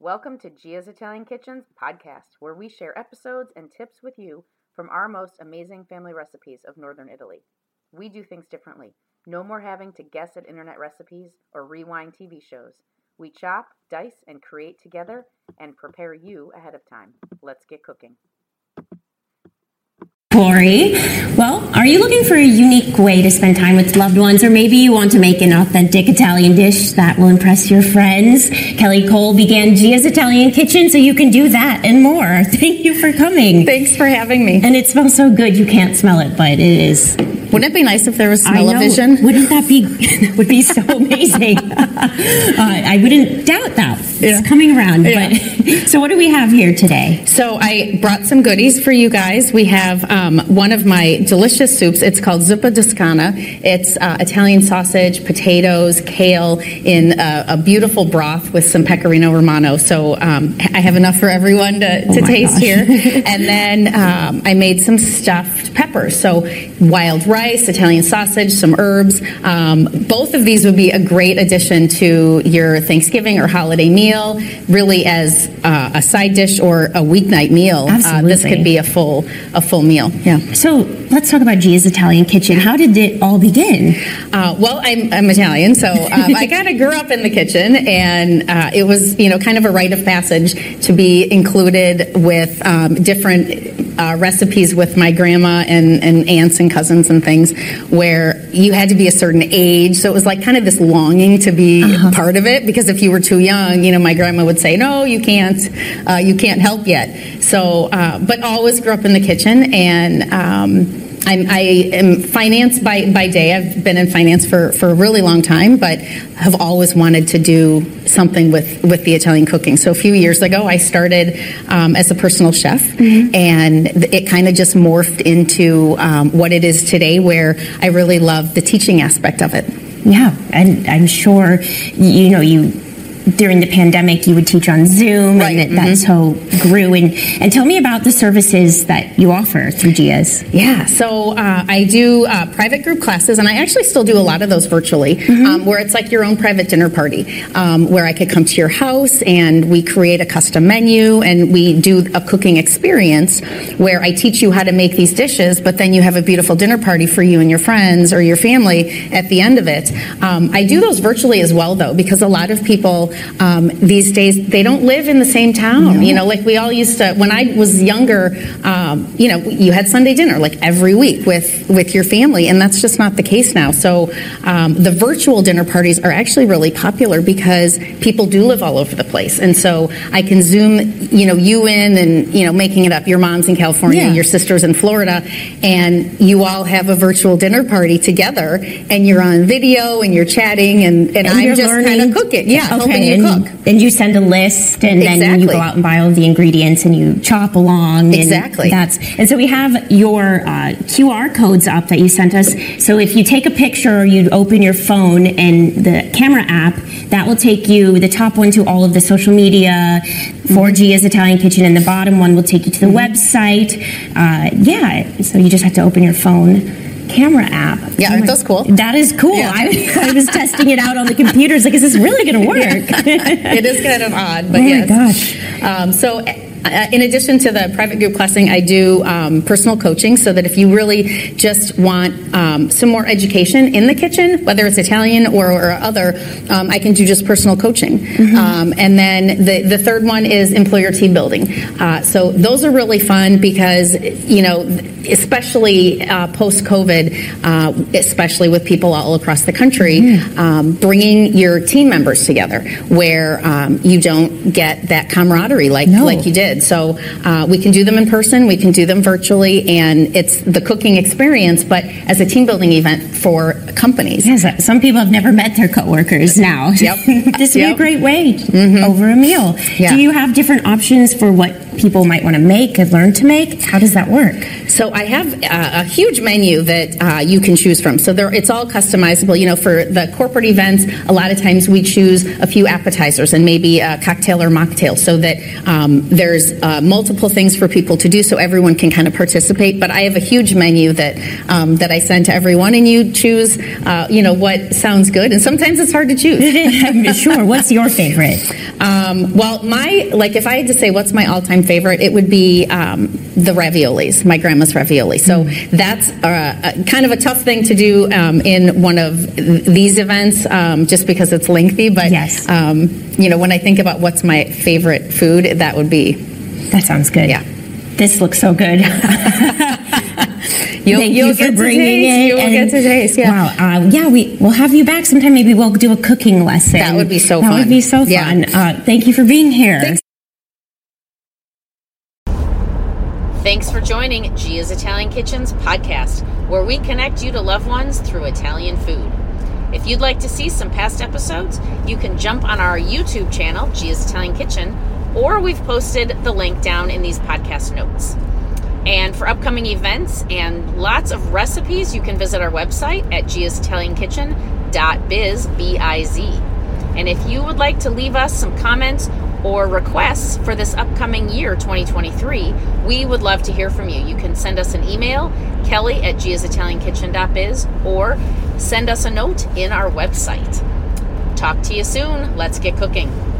Welcome to Gia's Italian Kitchen's podcast, where we share episodes and tips with you from our most amazing family recipes of Northern Italy. We do things differently. No more having to guess at internet recipes or rewind TV shows. We chop, dice, and create together and prepare you ahead of time. Let's get cooking. Glory. Well, are you looking for a unique way to spend time with loved ones, or maybe you want to make an authentic Italian dish that will impress your friends? Kelly Cole began Gia's Italian Kitchen, so you can do that and more. Thank you for coming. Thanks for having me. And it smells so good you can't smell it, but it is. Wouldn't it be nice if there was smell-o-vision? Wouldn't that be? That would be so amazing. I wouldn't doubt that. Yeah. It's coming around. Yeah. But, so what do we have here today? So I brought some goodies for you guys. We have one of my delicious soups. It's called Zuppa Toscana. It's Italian sausage, potatoes, kale in a beautiful broth with some Pecorino Romano. So I have enough for everyone to taste here. And then I made some stuffed peppers. So wild rice, Italian sausage, some herbs. Both of these would be a great addition to your Thanksgiving or holiday meal, really as a side dish or a weeknight meal. Absolutely. This could be a full meal. Yeah. So let's talk about Gia's Italian Kitchen. How did it all begin? Well, I'm Italian, so I kind of grew up in the kitchen, and it was kind of a rite of passage to be included with different recipes with my grandma and aunts and cousins and things, where you had to be a certain age. So it was like kind of this longing to be part of it, because if you were too young, my grandma would say, no, you can't help yet. So, but always grew up in the kitchen, and I am finance by day. I've been in finance for a really long time, but have always wanted to do something with the Italian cooking. So a few years ago, I started as a personal chef, and it kind of just morphed into what it is today, where I really love the teaching aspect of it. Yeah, and I'm sure, during the pandemic, you would teach on Zoom, right, and that's how it grew. And tell me about the services that you offer through Gia's. Yeah, so I do private group classes, and I actually still do a lot of those virtually, where it's like your own private dinner party, where I could come to your house, and we create a custom menu, and we do a cooking experience where I teach you how to make these dishes, but then you have a beautiful dinner party for you and your friends or your family at the end of it. I do those virtually as well, though, because a lot of people these days, they don't live in the same town. No. Like we all used to, when I was younger, you had Sunday dinner like every week with your family, and that's just not the case now. So the virtual dinner parties are actually really popular because people do live all over the place. And so I can Zoom, you in and, making it up. Your mom's in California, yeah. Your sister's in Florida, and you all have a virtual dinner party together, and you're on video and you're chatting, and I'm just kind of cooking. Yeah, okay. And you send a list, and then you go out and buy all the ingredients, and you chop along. Exactly. And so we have your QR codes up that you sent us. So if you take a picture, or you open your phone and the camera app, that will take you, the top one, to all of the social media for Gia's Italian Kitchen, and the bottom one will take you to the website. So you just have to open your phone. Camera app. Yeah, aren't those cool? That is cool. Yeah. I was testing it out on the computer. It's like, is this really going to work? Yeah. It is kind of odd, but yes. Oh my gosh. So in addition to the private group classing, I do personal coaching, so that if you really just want some more education in the kitchen, whether it's Italian or other, I can do just personal coaching. And then the third one is employer team building. So those are really fun because, especially post-COVID, especially with people all across the country, bringing your team members together, where you don't get that camaraderie like you did. So we can do them in person, we can do them virtually, and it's the cooking experience, but as a team-building event for companies. Yes, some people have never met their coworkers now. Yep. This would be a great way over a meal. Yeah. Do you have different options for what people might want to make and learn to make? How does that work? So I have a huge menu that you can choose from. So it's all customizable. You know, for the corporate events, a lot of times we choose a few appetizers and maybe a cocktail or mocktail so that there's multiple things for people to do so everyone can kind of participate. But I have a huge menu that that I send to everyone, and you choose, you know, what sounds good. And sometimes it's hard to choose. Sure. What's your favorite? Well, like if I had to say what's my all-time favorite, it would be the raviolis, my grandma's ravioli. So that's kind of a tough thing to do in one of these events just because it's lengthy. But, yes. You know, when I think about what's my favorite food, that would be. That sounds good. Yeah. This looks so good. Thank you for bringing it. You will get to taste. Yeah. Wow. Yeah, we'll have you back sometime. Maybe we'll do a cooking lesson. That would be so fun. That would be so fun. Thank you for being here. Thanks for joining Gia's Italian Kitchen's podcast, where we connect you to loved ones through Italian food. If you'd like to see some past episodes, you can jump on our YouTube channel, Gia's Italian Kitchen, or we've posted the link down in these podcast notes. And for upcoming events and lots of recipes, you can visit our website at giasitaliankitchen.biz. And if you would like to leave us some comments or requests for this upcoming year, 2023, we would love to hear from you. You can send us an email, kelly@giasitaliankitchen.biz, or send us a note in our website. Talk to you soon. Let's get cooking.